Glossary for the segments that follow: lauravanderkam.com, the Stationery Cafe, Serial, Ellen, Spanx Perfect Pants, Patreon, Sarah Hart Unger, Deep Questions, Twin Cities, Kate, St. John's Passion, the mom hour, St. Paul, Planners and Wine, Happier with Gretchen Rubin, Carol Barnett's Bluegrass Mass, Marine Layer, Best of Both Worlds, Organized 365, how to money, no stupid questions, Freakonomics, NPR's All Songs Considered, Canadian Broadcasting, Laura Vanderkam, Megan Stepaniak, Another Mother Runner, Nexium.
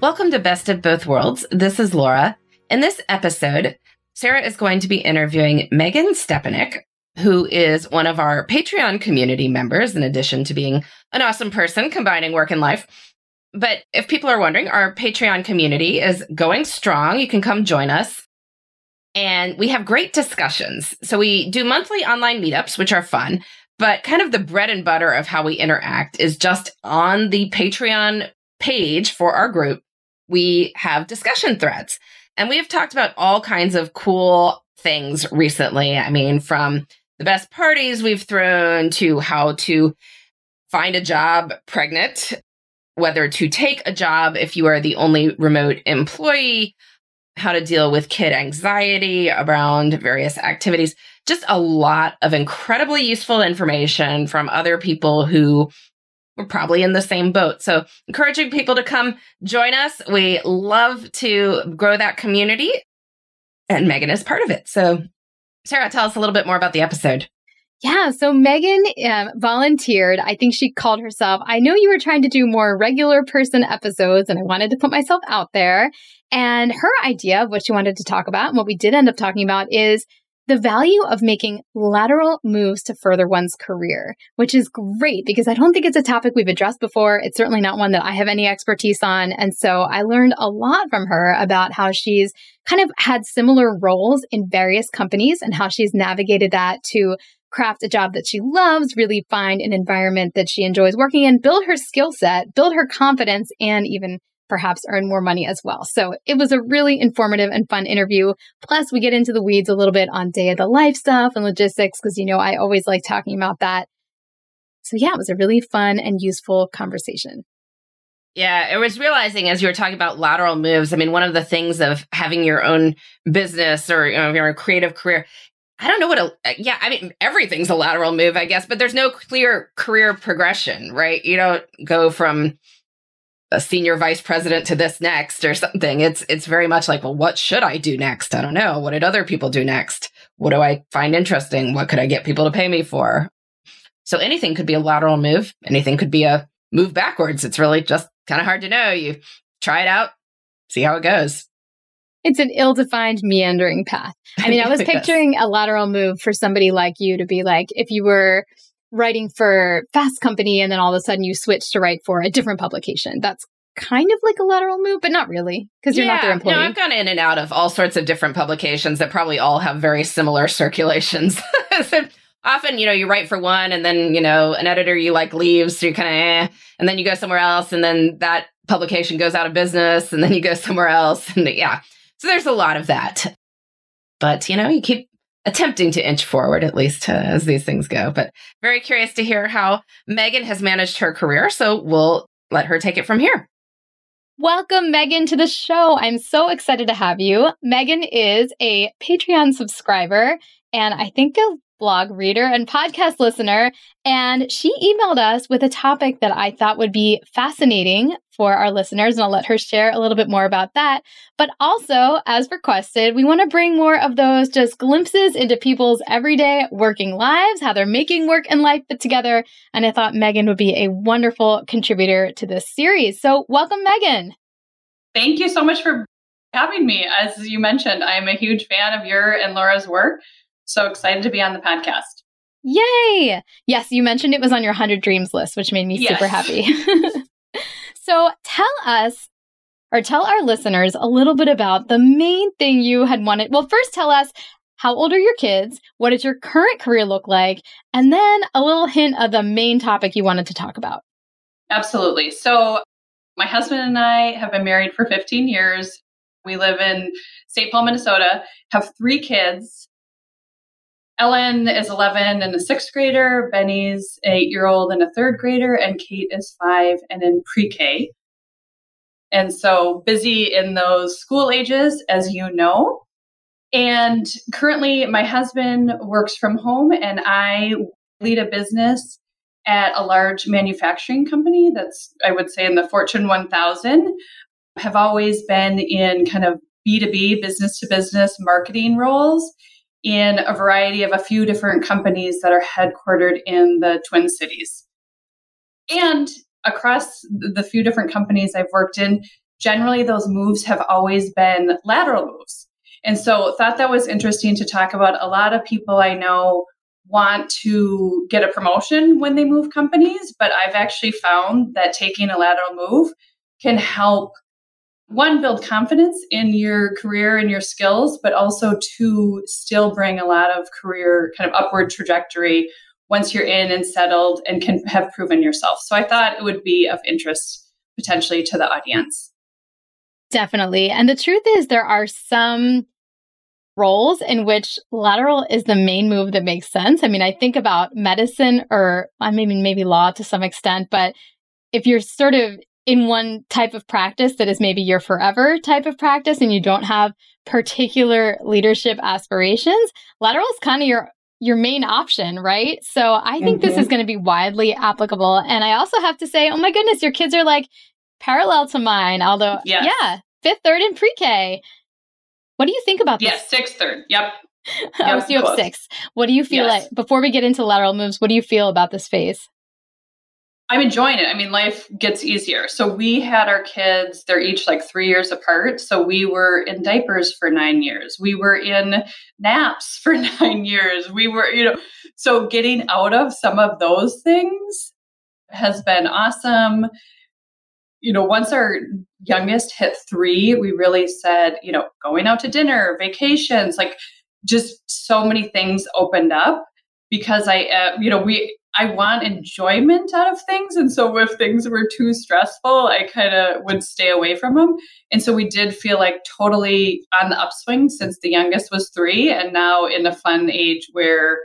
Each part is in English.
Welcome to Best of Both Worlds. This is Laura. In this episode, Sarah is going to be interviewing Megan Stepaniak, who is one of our Patreon community members, in addition to being an awesome person combining work and life. But if people are wondering, our Patreon community is going strong. You can come join us. And we have great discussions. So we do monthly online meetups, which are fun, but kind of the bread and butter of how we interact is just on the Patreon page for our group. We have discussion threads, and we have talked about all kinds of cool things recently. I mean, from the best parties we've thrown to how to find a job pregnant, whether to take a job if you are the only remote employee, how to deal with kid anxiety around various activities. Just a lot of incredibly useful information from other people who were probably in the same boat. So encouraging people to come join us. We love to grow that community, and Megan is part of it. So Sarah, tell us a little bit more about the episode. Yeah, so Megan volunteered. I think she called herself, I know you were trying to do more regular person episodes, and I wanted to put myself out there. And her idea of what she wanted to talk about and what we did end up talking about is the value of making lateral moves to further one's career, which is great because I don't think it's a topic we've addressed before. It's certainly not one that I have any expertise on. And so I learned a lot from her about how she's kind of had similar roles in various companies and how she's navigated that to craft a job that she loves, really find an environment that she enjoys working in, build her skill set, build her confidence, and even perhaps earn more money as well. So it was a really informative and fun interview. Plus, we get into the weeds a little bit on day of the life stuff and logistics, because, you know, I always like talking about that. So yeah, it was a really fun and useful conversation. Yeah, I was realizing as you were talking about lateral moves, I mean, one of the things of having your own business or, you know, your creative career, I don't know everything's a lateral move, I guess, but there's no clear career progression, right? You don't go from a senior vice president to this next or something. It's very much like, well, what should I do next? I don't know. What did other people do next? What do I find interesting? What could I get people to pay me for? So anything could be a lateral move. Anything could be a move backwards. It's really just kind of hard to know. You try it out, see how it goes. It's an ill-defined meandering path. I mean, I was picturing a lateral move for somebody like you to be like, if you were writing for Fast Company and then all of a sudden you switch to write for a different publication. That's kind of like a lateral move, but not really, because you're not their employee. No, I've gone in and out of all sorts of different publications that probably all have very similar circulations. So often, you write for one and then, an editor you like leaves, so you're kind of, and then you go somewhere else and then that publication goes out of business and then you go somewhere else. And so there's a lot of that. But, you keep attempting to inch forward, at least as these things go. But very curious to hear how Megan has managed her career. So we'll let her take it from here. Welcome, Megan, to the show. I'm so excited to have you. Megan is a Patreon subscriber and I think a blog reader and podcast listener. And she emailed us with a topic that I thought would be fascinating for our listeners, and I'll let her share a little bit more about that. But also, as requested, we want to bring more of those just glimpses into people's everyday working lives, how they're making work and life fit together. And I thought Megan would be a wonderful contributor to this series. So welcome, Megan. Thank you so much for having me. As you mentioned, I'm a huge fan of your and Laura's work. So excited to be on the podcast. Yay! Yes, you mentioned it was on your 100 Dreams list, which made me super happy. So tell our listeners a little bit about the main thing you had wanted. Well, first tell us, how old are your kids? What does your current career look like? And then a little hint of the main topic you wanted to talk about. Absolutely. So my husband and I have been married for 15 years. We live in St. Paul, Minnesota, have 3 kids. Ellen is 11 and a 6th grader, Benny's an 8-year-old and a 3rd grader, and Kate is 5 and in pre-K. And so busy in those school ages, as you know. And currently my husband works from home and I lead a business at a large manufacturing company that's, I would say, in the Fortune 1000. Have always been in kind of B2B, business-to-business marketing roles in a variety of a few different companies that are headquartered in the Twin Cities. And across the few different companies I've worked in, generally those moves have always been lateral moves. And so thought that was interesting to talk about. A lot of people I know want to get a promotion when they move companies, but I've actually found that taking a lateral move can help, one, build confidence in your career and your skills, but also two, still bring a lot of career kind of upward trajectory once you're in and settled and can have proven yourself. So I thought it would be of interest potentially to the audience. Definitely. And the truth is there are some roles in which lateral is the main move that makes sense. I mean, I think about medicine or maybe law to some extent, but if you're sort of in one type of practice that is maybe your forever type of practice and you don't have particular leadership aspirations, lateral is kind of your main option, right? So I think this is going to be widely applicable. And I also have to say, oh my goodness, your kids are like parallel to mine, although, yeah, 5th, 3rd, and pre-K. What do you think about this? Yes, 6th, 3rd. Yep. Oh, so you have 6. What do you feel like, before we get into lateral moves, what do you feel about this phase? I'm enjoying it. I mean, life gets easier. So we had our kids, they're each like 3 years apart. So we were in diapers for 9 years. We were in naps for 9 years. We were, so getting out of some of those things has been awesome. Once our youngest hit 3, we really said, going out to dinner, vacations, like just so many things opened up because I want enjoyment out of things. And so if things were too stressful, I kind of would stay away from them. And so we did feel like totally on the upswing since the youngest was 3 and now in a fun age where,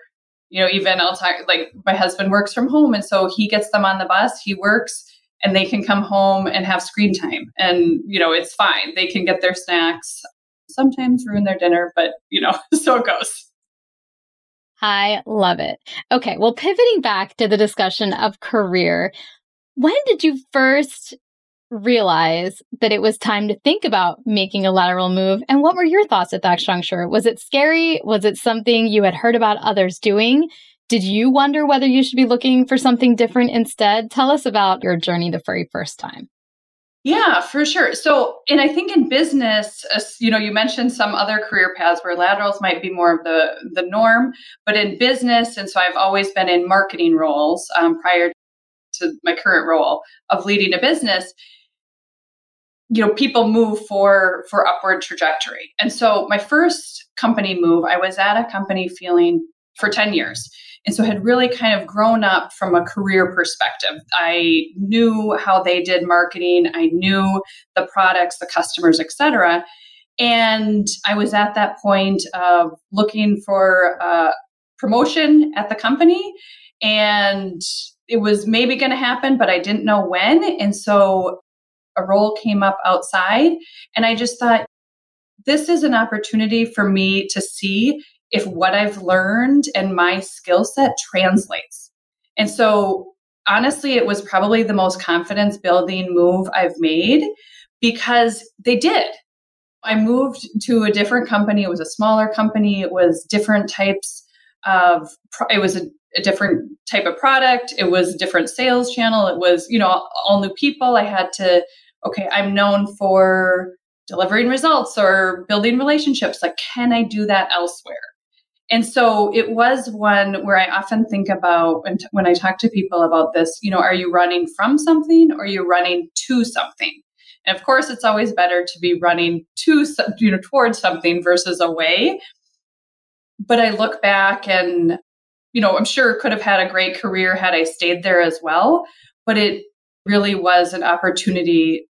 even I'll talk, like my husband works from home. And so he gets them on the bus, he works and they can come home and have screen time and, it's fine. They can get their snacks, sometimes ruin their dinner, but so it goes. I love it. Okay, well, pivoting back to the discussion of career, when did you first realize that it was time to think about making a lateral move. And what were your thoughts at that juncture? Was it scary? Was it something you had heard about others doing? Did you wonder whether you should be looking for something different instead? Tell us about your journey the very first time. Yeah, for sure. So, and I think in business, you know, you mentioned some other career paths where laterals might be more of the norm, but in business, and so I've always been in marketing roles prior to my current role of leading a business, you know, people move for upward trajectory. And so my first company move, I was at a company feeling for 10 years. And so had really kind of grown up from a career perspective. I knew how they did marketing. I knew the products, the customers, et cetera. And I was at that point of looking for a promotion at the company. And it was maybe going to happen, but I didn't know when. And so a role came up outside. And I just thought, this is an opportunity for me to see if what I've learned and my skill set translates. And so honestly, it was probably the most confidence building move I've made because they did. I moved to a different company. It was a smaller company. It was different types of, it was a different type of product. It was a different sales channel. It was, you know, all new people. I had to, okay, I'm known for delivering results or building relationships. Like, can I do that elsewhere? And so it was one where I often think about when I talk to people about this, you know, are you running from something or are you running to something? And of course, it's always better to be running to, you know, towards something versus away. But I look back and, you know, I'm sure could have had a great career had I stayed there as well. But it really was an opportunity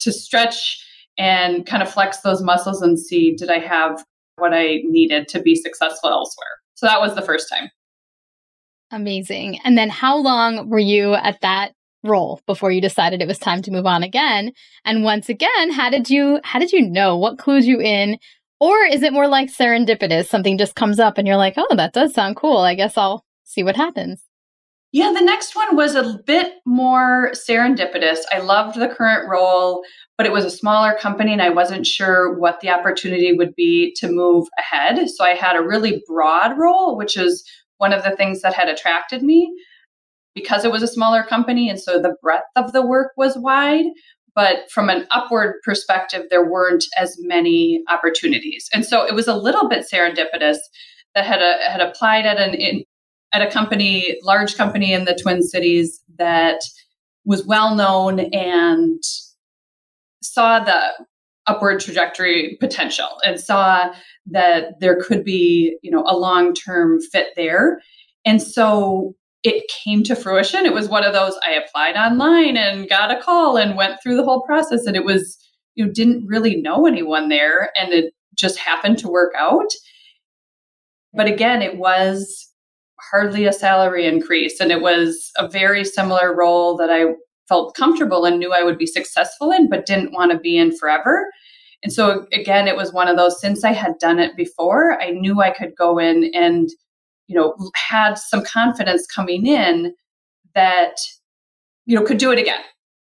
to stretch and kind of flex those muscles and see, did I have what I needed to be successful elsewhere? So that was the first time. Amazing. And then how long were you at that role before you decided it was time to move on again? And once again, how did you know? What clued you in? Or is it more like serendipitous? Something just comes up and you're like, oh, that does sound cool. I guess I'll see what happens. Yeah, the next one was a bit more serendipitous. I loved the current role, but it was a smaller company and I wasn't sure what the opportunity would be to move ahead. So I had a really broad role, which is one of the things that had attracted me because it was a smaller company. And so the breadth of the work was wide, but from an upward perspective, there weren't as many opportunities. And so it was a little bit serendipitous that had applied at a company, large company in the Twin Cities that was well known and saw the upward trajectory potential and saw that there could be, you know, a long-term fit there. And so it came to fruition. It was one of those, I applied online and got a call and went through the whole process. And it was, you know, didn't really know anyone there and it just happened to work out. But again, it was hardly a salary increase. And it was a very similar role that I felt comfortable and knew I would be successful in, but didn't want to be in forever. And so again, it was one of those, since I had done it before, I knew I could go in and, you know, had some confidence coming in that, you know, could do it again.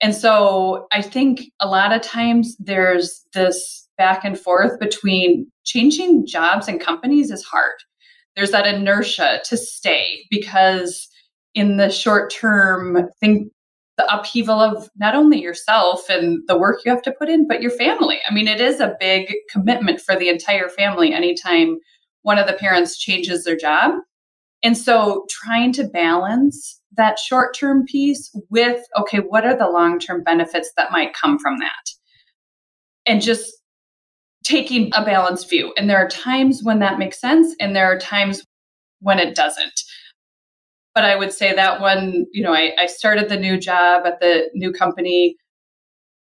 And so I think a lot of times there's this back and forth between changing jobs and companies is hard. There's that inertia to stay because in the short term, think the upheaval of not only yourself and the work you have to put in, but your family. I mean, it is a big commitment for the entire family anytime one of the parents changes their job. And so trying to balance that short-term piece with, okay, what are the long-term benefits that might come from that? And just taking a balanced view. And there are times when that makes sense and there are times when it doesn't. But I would say that one, you know, I started the new job at the new company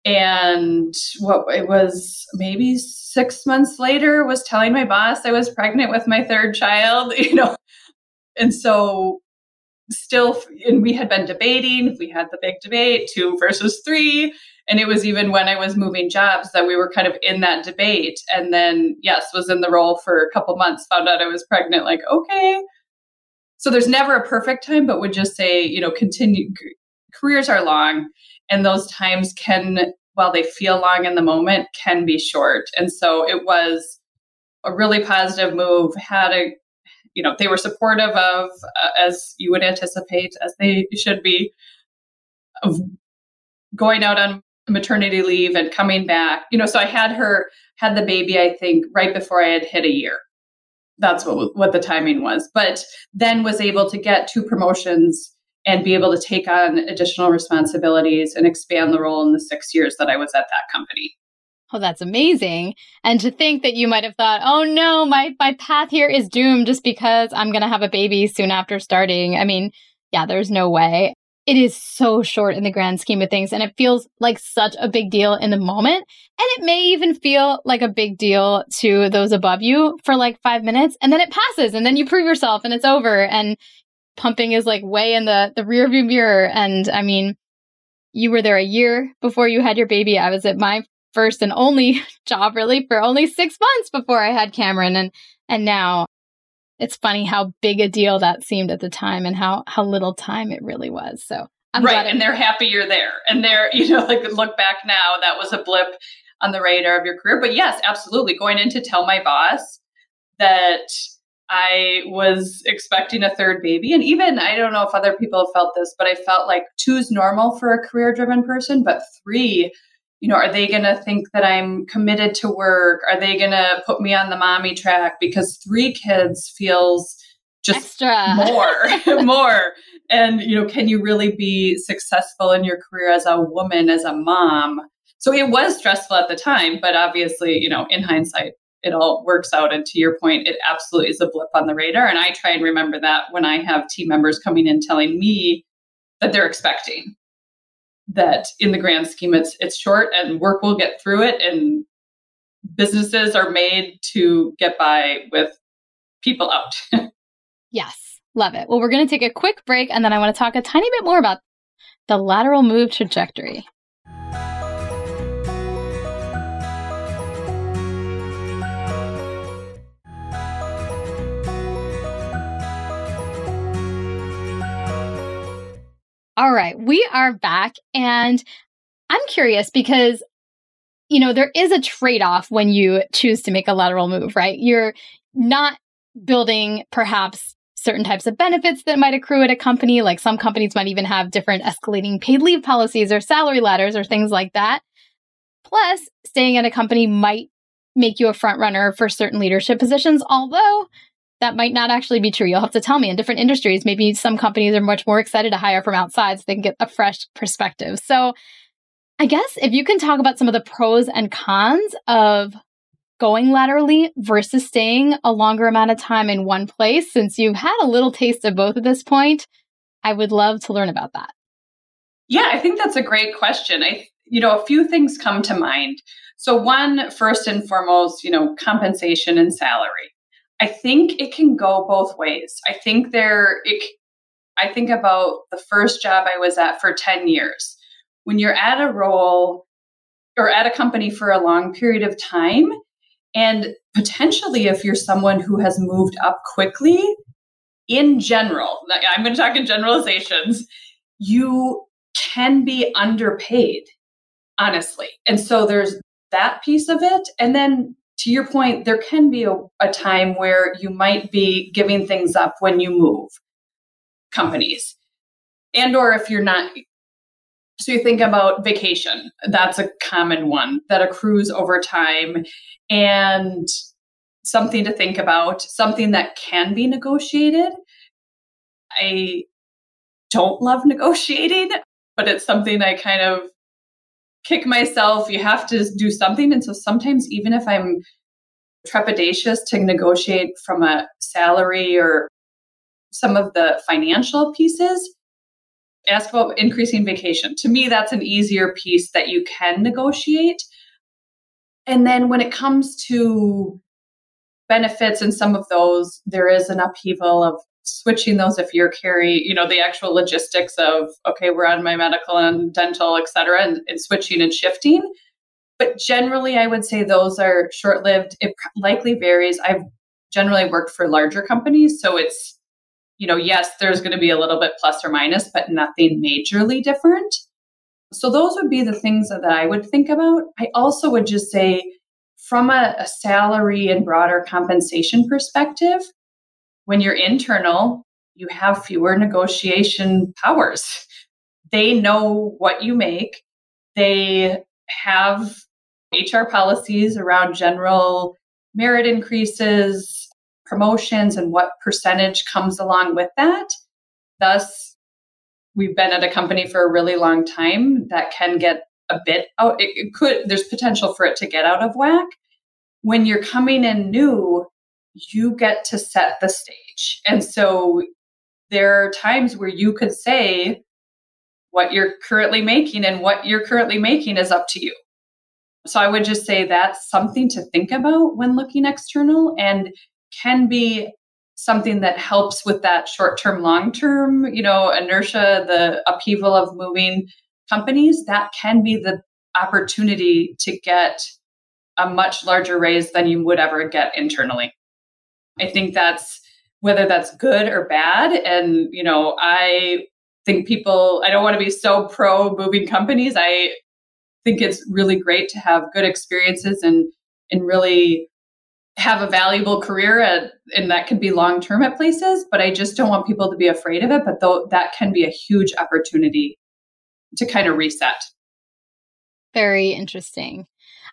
and what it was maybe 6 months later was telling my boss I was pregnant with my third child, you know. And so still, and we had been debating, we had the big debate, 2 versus 3. And it was even when I was moving jobs that we were kind of in that debate. And then, yes, was in the role for a couple months, found out I was pregnant, like, okay. So there's never a perfect time, but would just say, you know, continue. Careers are long And those times can, while they feel long in the moment, can be short. And so it was a really positive move. Had a, you know, they were supportive of, as you would anticipate, as they should be, of going out on maternity leave and coming back. You know, so I had the baby, I think, right before I had hit a year. That's what the timing was. But then was able to get two promotions and be able to take on additional responsibilities and expand the role in the 6 years that I was at that company. Oh, that's amazing. And to think that you might have thought, oh no, my path here is doomed just because I'm going to have a baby soon after starting. I mean, yeah, there's no way. It is so short in the grand scheme of things. And it feels like such a big deal in the moment. And it may even feel like a big deal to those above you for like 5 minutes. And then it passes and then you prove yourself and it's over. And pumping is like way in the rearview mirror. And I mean, you were there a year before you had your baby. I was at my first and only job really for only 6 months before I had Cameron. And now it's funny how big a deal that seemed at the time and how little time it really was. So I'm right. And they're happy you're there. And they're, you know, like look back now, that was a blip on the radar of your career. But yes, absolutely. Going in to tell my boss that I was expecting a third baby. And even, I don't know if other people have felt this, but I felt like two's normal for a career-driven person, but three, you know, are they going to think that I'm committed to work? Are they going to put me on the mommy track? Because three kids feels just extra. more. And, you know, can you really be successful in your career as a woman, as a mom? So it was stressful at the time, but obviously, you know, in hindsight, it all works out. And to your point, it absolutely is a blip on the radar. And I try and remember that when I have team members coming in telling me that they're expecting. That in the grand scheme, it's short and work will get through it. And businesses are made to get by with people out. Yes. Love it. Well, we're going to take a quick break. And then I want to talk a tiny bit more about the lateral move trajectory. All right, we are back, and I'm curious because, you know, there is a trade-off when you choose to make a lateral move, right? You're not building perhaps certain types of benefits that might accrue at a company, like some companies might even have different escalating paid leave policies or salary ladders or things like that. Plus, staying at a company might make you a front runner for certain leadership positions, although that might not actually be true. You'll have to tell me. In different industries, maybe some companies are much more excited to hire from outside so they can get a fresh perspective. So I guess if you can talk about some of the pros and cons of going laterally versus staying a longer amount of time in one place, since you've had a little taste of both at this point, I would love to learn about that. Yeah, I think that's a great question. A few things come to mind. So one, first and foremost, you know, compensation and salary. I think it can go both ways. I think about the first job I was at for 10 years. When you're at a role or at a company for a long period of time, and potentially if you're someone who has moved up quickly, in general, I'm going to talk in generalizations, you can be underpaid, honestly. And so there's that piece of it. And then to your point, there can be a time where you might be giving things up when you move companies, and or if you're not. So you think about vacation. That's a common one that accrues over time, and something to think about, something that can be negotiated. I don't love negotiating, but it's something I kind of kick myself. You have to do something. And so sometimes even if I'm trepidatious to negotiate from a salary or some of the financial pieces, ask about increasing vacation. To me, that's an easier piece that you can negotiate. And then when it comes to benefits and some of those, there is an upheaval of switching those if you're the actual logistics of, okay, we're on my medical and dental, et cetera, and switching and shifting. But generally, I would say those are short-lived. It likely varies. I've generally worked for larger companies. So it's, you know, yes, there's going to be a little bit plus or minus, but nothing majorly different. So those would be the things that I would think about. I also would just say, from a salary and broader compensation perspective, when you're internal, you have fewer negotiation powers. They know what you make. They have HR policies around general merit increases, promotions, and what percentage comes along with that. Thus, we've been at a company for a really long time that can get a bit out. There's potential for it to get out of whack. When you're coming in new, you get to set the stage. And so there are times where you could say what you're currently making, and what you're currently making is up to you. So I would just say that's something to think about when looking external, and can be something that helps with that short-term, long-term, inertia, the upheaval of moving companies. That can be the opportunity to get a much larger raise than you would ever get internally. I think that's, whether that's good or bad. And, I think I don't want to be so pro moving companies. I think it's really great to have good experiences and really have a valuable career and that could be long-term at places, but I just don't want people to be afraid of it. But though that can be a huge opportunity to kind of reset. Very interesting.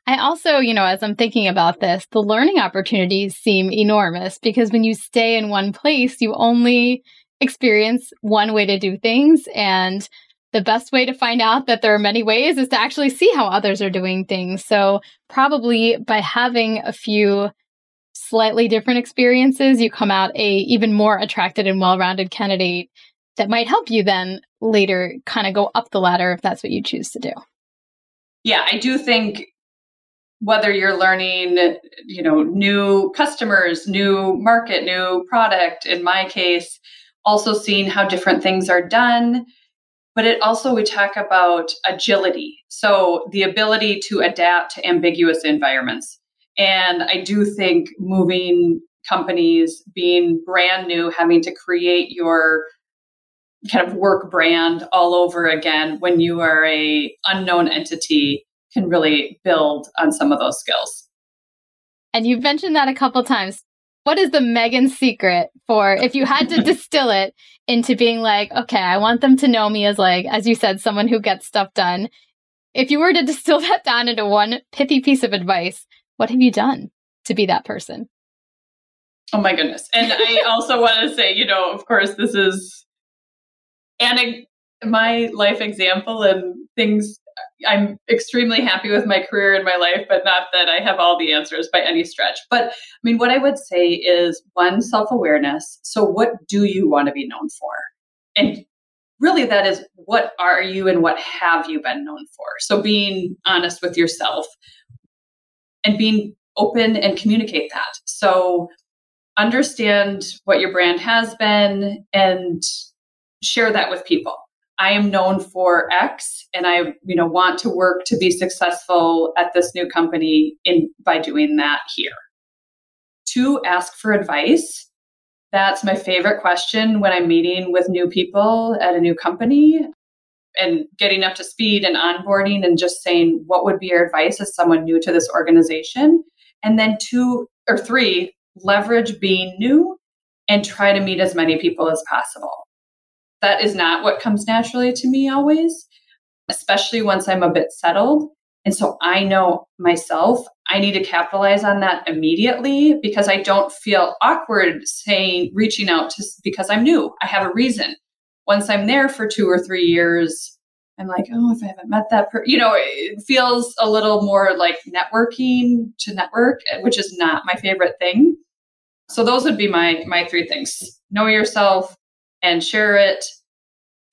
I also, as I'm thinking about this, the learning opportunities seem enormous, because when you stay in one place, you only experience one way to do things. And the best way to find out that there are many ways is to actually see how others are doing things. So probably by having a few slightly different experiences, you come out a even more attracted and well-rounded candidate that might help you then later kind of go up the ladder if that's what you choose to do. Yeah, I do think whether you're learning, new customers, new market, new product, in my case, also seeing how different things are done. But it also, we talk about agility. So the ability to adapt to ambiguous environments. And I do think moving companies, being brand new, having to create your kind of work brand all over again when you are an unknown entity can really build on some of those skills. And you've mentioned that a couple times. What is the Megan secret for, if you had to distill it into being like, okay, I want them to know me as, like, as you said, someone who gets stuff done. If you were to distill that down into one pithy piece of advice, what have you done to be that person? Oh my goodness. And I also want to say, of course, this is my life example and things. I'm extremely happy with my career and my life, but not that I have all the answers by any stretch. But I mean, what I would say is, one, self-awareness. So what do you want to be known for? And really that is, what are you and what have you been known for? So being honest with yourself and being open and communicate that. So understand what your brand has been and share that with people. I am known for X, and I, want to work to be successful at this new company by doing that here. 2, ask for advice. That's my favorite question when I'm meeting with new people at a new company and getting up to speed and onboarding, and just saying, what would be your advice as someone new to this organization? And then 3, leverage being new and try to meet as many people as possible. That is not what comes naturally to me always, especially once I'm a bit settled. And so I know myself, I need to capitalize on that immediately, because I don't feel awkward reaching out to, because I'm new. I have a reason. Once I'm there for 2 or 3 years, I'm like, oh, if I haven't met that person, it feels a little more like networking to network, which is not my favorite thing. So those would be my 3 things. Know yourself and share it.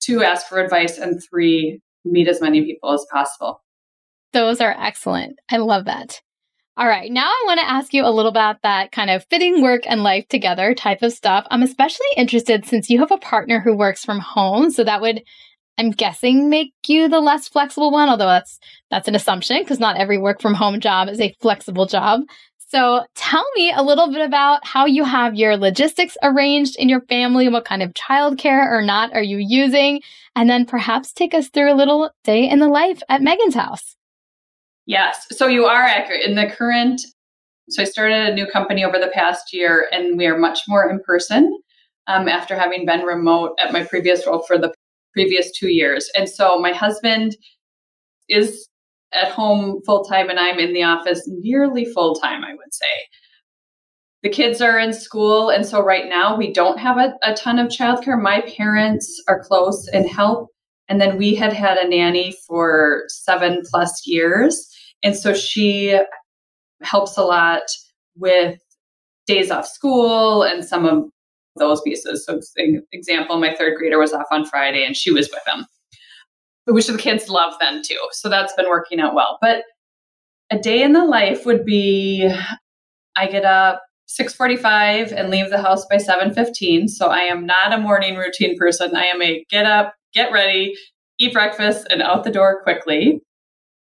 2, ask for advice. And 3, meet as many people as possible. Those are excellent. I love that. All right. Now I want to ask you a little about that kind of fitting work and life together type of stuff. I'm especially interested since you have a partner who works from home. So that would, I'm guessing, make you the less flexible one, although that's an assumption, because not every work from home job is a flexible job. So tell me a little bit about how you have your logistics arranged in your family, what kind of childcare or not are you using, and then perhaps take us through a little day in the life at Megan's house. Yes. So you are accurate. So I started a new company over the past year, and we are much more in person after having been remote at my previous role for the previous 2 years. And so my husband is at home full-time, and I'm in the office nearly full-time, I would say. The kids are in school, and so right now we don't have a ton of childcare. My parents are close and help, and then we had a nanny for 7+ years, and so she helps a lot with days off school and some of those pieces. So example, my third grader was off on Friday and she was with him, which the kids love then too. So that's been working out well. But a day in the life would be, I get up 6:45 and leave the house by 7:15. So I am not a morning routine person. I am a get up, get ready, eat breakfast, and out the door quickly.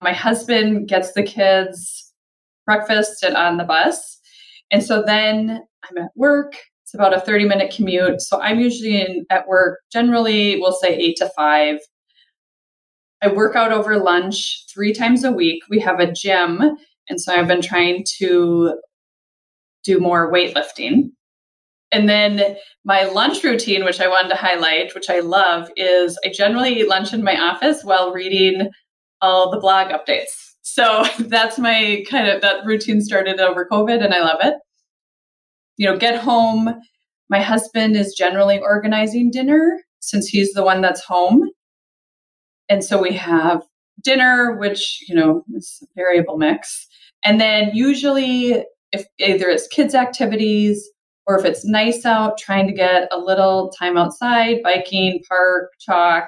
My husband gets the kids breakfast and on the bus. And so then I'm at work. It's about a 30-minute commute. So I'm usually at work, generally, we'll say 8 to 5. I work out over lunch 3 times a week. We have a gym. And so I've been trying to do more weightlifting. And then my lunch routine, which I wanted to highlight, which I love, is I generally eat lunch in my office while reading all the blog updates. So that's my that routine started over COVID, and I love it. You know, get home. My husband is generally organizing dinner since he's the one that's home. And so we have dinner, which, you know, is a variable mix. And then usually if either it's kids' activities or if it's nice out, trying to get a little time outside, biking, park, chalk,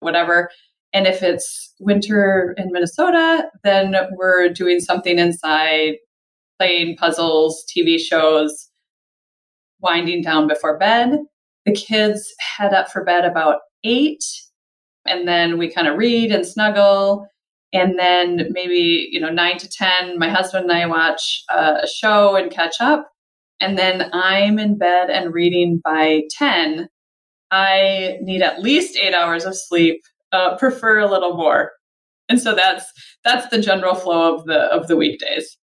whatever. And if it's winter in Minnesota, then we're doing something inside, playing puzzles, TV shows, winding down before bed. The kids head up for bed about 8. And then we kind of read and snuggle. And then maybe, 9 to 10, my husband and I watch a show and catch up. And then I'm in bed and reading by 10. I need at least 8 hours of sleep, prefer a little more. And so that's the general flow of the weekdays.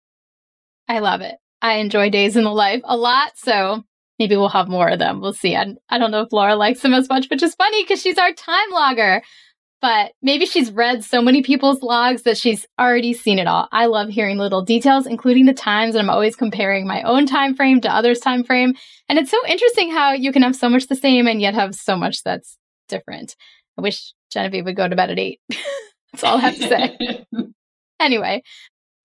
I love it. I enjoy days in the life a lot. So maybe we'll have more of them. We'll see. I don't know if Laura likes them as much, which is funny because she's our time logger. But maybe she's read so many people's logs that she's already seen it all. I love hearing little details, including the times. And I'm always comparing my own time frame to others' time frame. And it's so interesting how you can have so much the same and yet have so much that's different. I wish Genevieve would go to bed at 8. That's all I have to say. Anyway.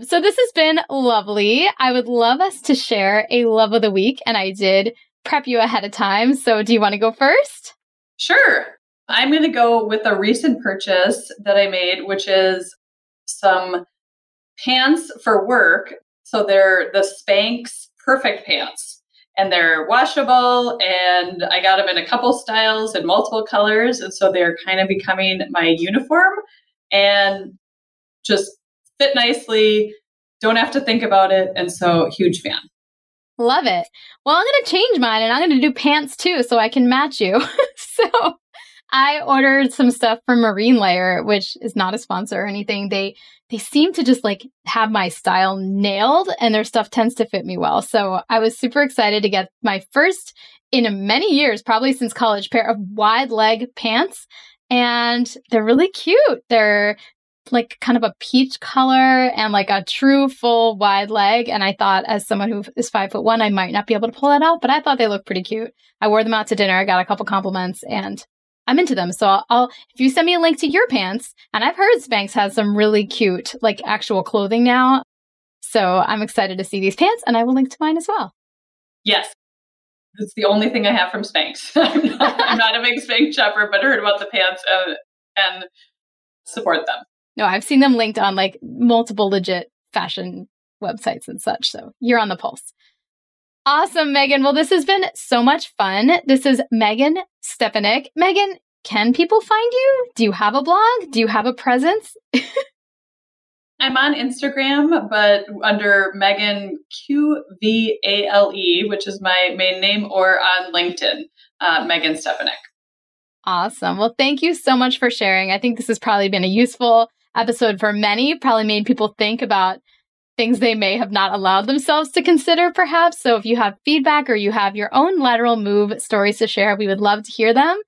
So this has been lovely. I would love us to share a love of the week, and I did prep you ahead of time. So do you want to go first? Sure. I'm going to go with a recent purchase that I made, which is some pants for work. So they're the Spanx Perfect Pants, and they're washable, and I got them in a couple styles and multiple colors. And so they're kind of becoming my uniform and just fit nicely, don't have to think about it. And so, huge fan. Love it. Well, I'm going to change mine, and I'm going to do pants too, so I can match you. So I ordered some stuff from Marine Layer, which is not a sponsor or anything. They seem to just like have my style nailed, and their stuff tends to fit me well. So I was super excited to get my first in many years, probably since college, pair of wide leg pants. And they're really cute. They're like kind of a peach color and like a true full wide leg. And I thought, as someone who is 5'1", I might not be able to pull that out, but I thought they looked pretty cute. I wore them out to dinner. I got a couple compliments, and I'm into them. So if you send me a link to your pants, and I've heard Spanx has some really cute, like actual clothing now. So I'm excited to see these pants, and I will link to mine as well. Yes. It's the only thing I have from Spanx. I'm not a big Spanx shopper, but I heard about the pants and support them. No, I've seen them linked on like multiple legit fashion websites and such. So you're on the pulse. Awesome, Megan. Well, this has been so much fun. This is Megan Stepaniak. Megan, can people find you? Do you have a blog? Do you have a presence? I'm on Instagram, but under Megan QVALE, which is my main name, or on LinkedIn, Megan Stepaniak. Awesome. Well, thank you so much for sharing. I think this has probably been a useful episode for many, probably made people think about things they may have not allowed themselves to consider, perhaps. So if you have feedback or you have your own lateral move stories to share, we would love to hear them.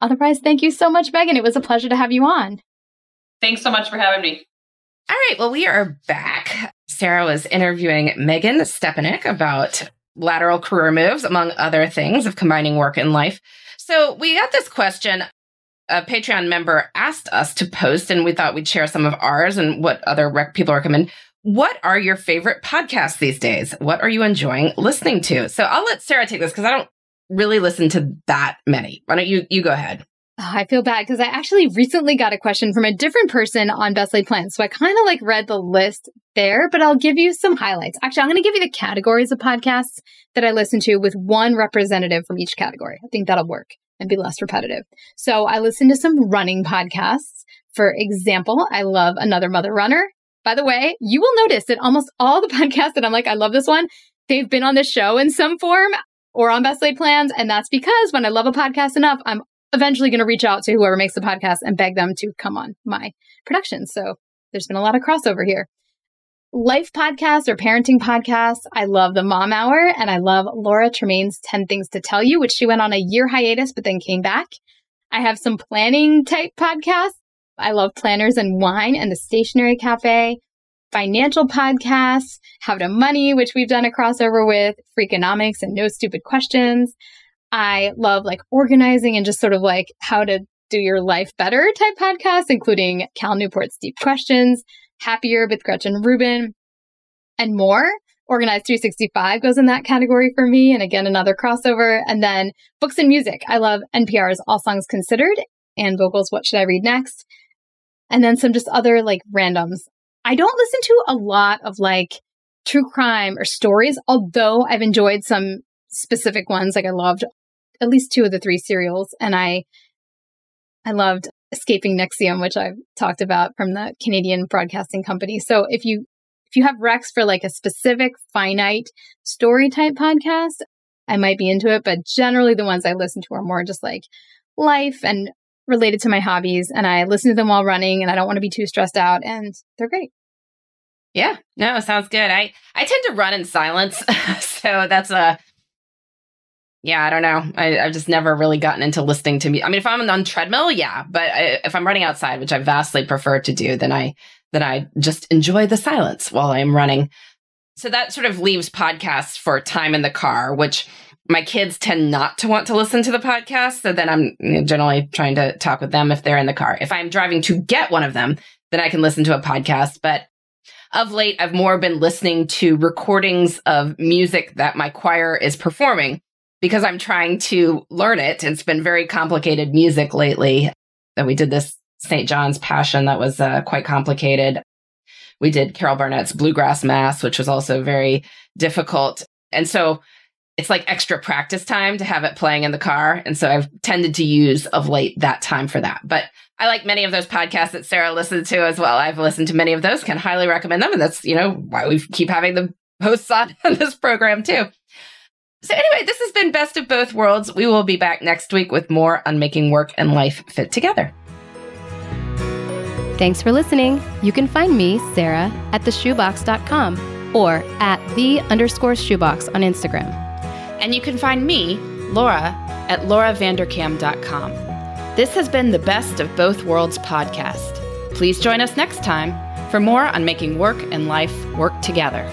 Otherwise, thank you so much, Megan. It was a pleasure to have you on. Thanks so much for having me. All right. Well, we are back. Sarah was interviewing Megan Stepaniak about lateral career moves, among other things, of combining work and life. So we got this question. A Patreon member asked us to post, and we thought we'd share some of ours and what other people recommend. What are your favorite podcasts these days? What are you enjoying listening to? So I'll let Sarah take this because I don't really listen to that many. Why don't you go ahead? Oh, I feel bad because I actually recently got a question from a different person on Best Laid Plans. So I kind of read the list there, but I'll give you some highlights. Actually, I'm going to give you the categories of podcasts that I listen to with one representative from each category. I think that'll work and be less repetitive. So I listen to some running podcasts. For example, I love Another Mother Runner. By the way, you will notice that almost all the podcasts that I'm like, I love this one, they've been on this show in some form or on Best Laid Plans. And that's because when I love a podcast enough, I'm eventually going to reach out to whoever makes the podcast and beg them to come on my production. So there's been a lot of crossover here. Life podcasts or parenting podcasts. I love the Mom Hour, and I love Laura Tremaine's 10 Things to Tell You, which she went on a year hiatus, but then came back. I have some planning type podcasts. I love Planners and Wine and the Stationery Cafe, financial podcasts, How to Money, which we've done a crossover with, Freakonomics and No Stupid Questions. I love organizing and just how to do your life better type podcasts, including Cal Newport's Deep Questions, Happier with Gretchen Rubin, and more. Organized 365 goes in that category for me. And again, another crossover. And then books and music. I love NPR's All Songs Considered and Vogel's What Should I Read Next? And then some just other randoms. I don't listen to a lot of true crime or stories, although I've enjoyed some specific ones. I loved at least two of the three serials, and I loved Escaping Nexium, which I've talked about, from the Canadian Broadcasting Company. So if you have recs for a specific finite story type podcast, I might be into it. But generally, the ones I listen to are more just life and related to my hobbies. And I listen to them while running, and I don't want to be too stressed out. And they're great. Yeah, no, sounds good. I tend to run in silence, so that's a. Yeah, I don't know. I've just never really gotten into listening to me. I mean, if I'm on treadmill, yeah. But if I'm running outside, which I vastly prefer to do, then I just enjoy the silence while I'm running. So that sort of leaves podcasts for time in the car, which my kids tend not to want to listen to the podcast. So then I'm generally trying to talk with them if they're in the car. If I'm driving to get one of them, then I can listen to a podcast. But of late, I've more been listening to recordings of music that my choir is performing, because I'm trying to learn it. It's been very complicated music lately. We did this St. John's Passion that was quite complicated. We did Carol Barnett's Bluegrass Mass, which was also very difficult. And so it's extra practice time to have it playing in the car. And so I've tended to use of late that time for that. But I like many of those podcasts that Sarah listened to as well. I've listened to many of those, can highly recommend them. And that's, why we keep having the hosts on this program too. So anyway, this has been Best of Both Worlds. We will be back next week with more on making work and life fit together. Thanks for listening. You can find me, Sarah, at theshoebox.com or at @the_shoebox on Instagram. And you can find me, Laura, at lauravanderkam.com. This has been the Best of Both Worlds podcast. Please join us next time for more on making work and life work together.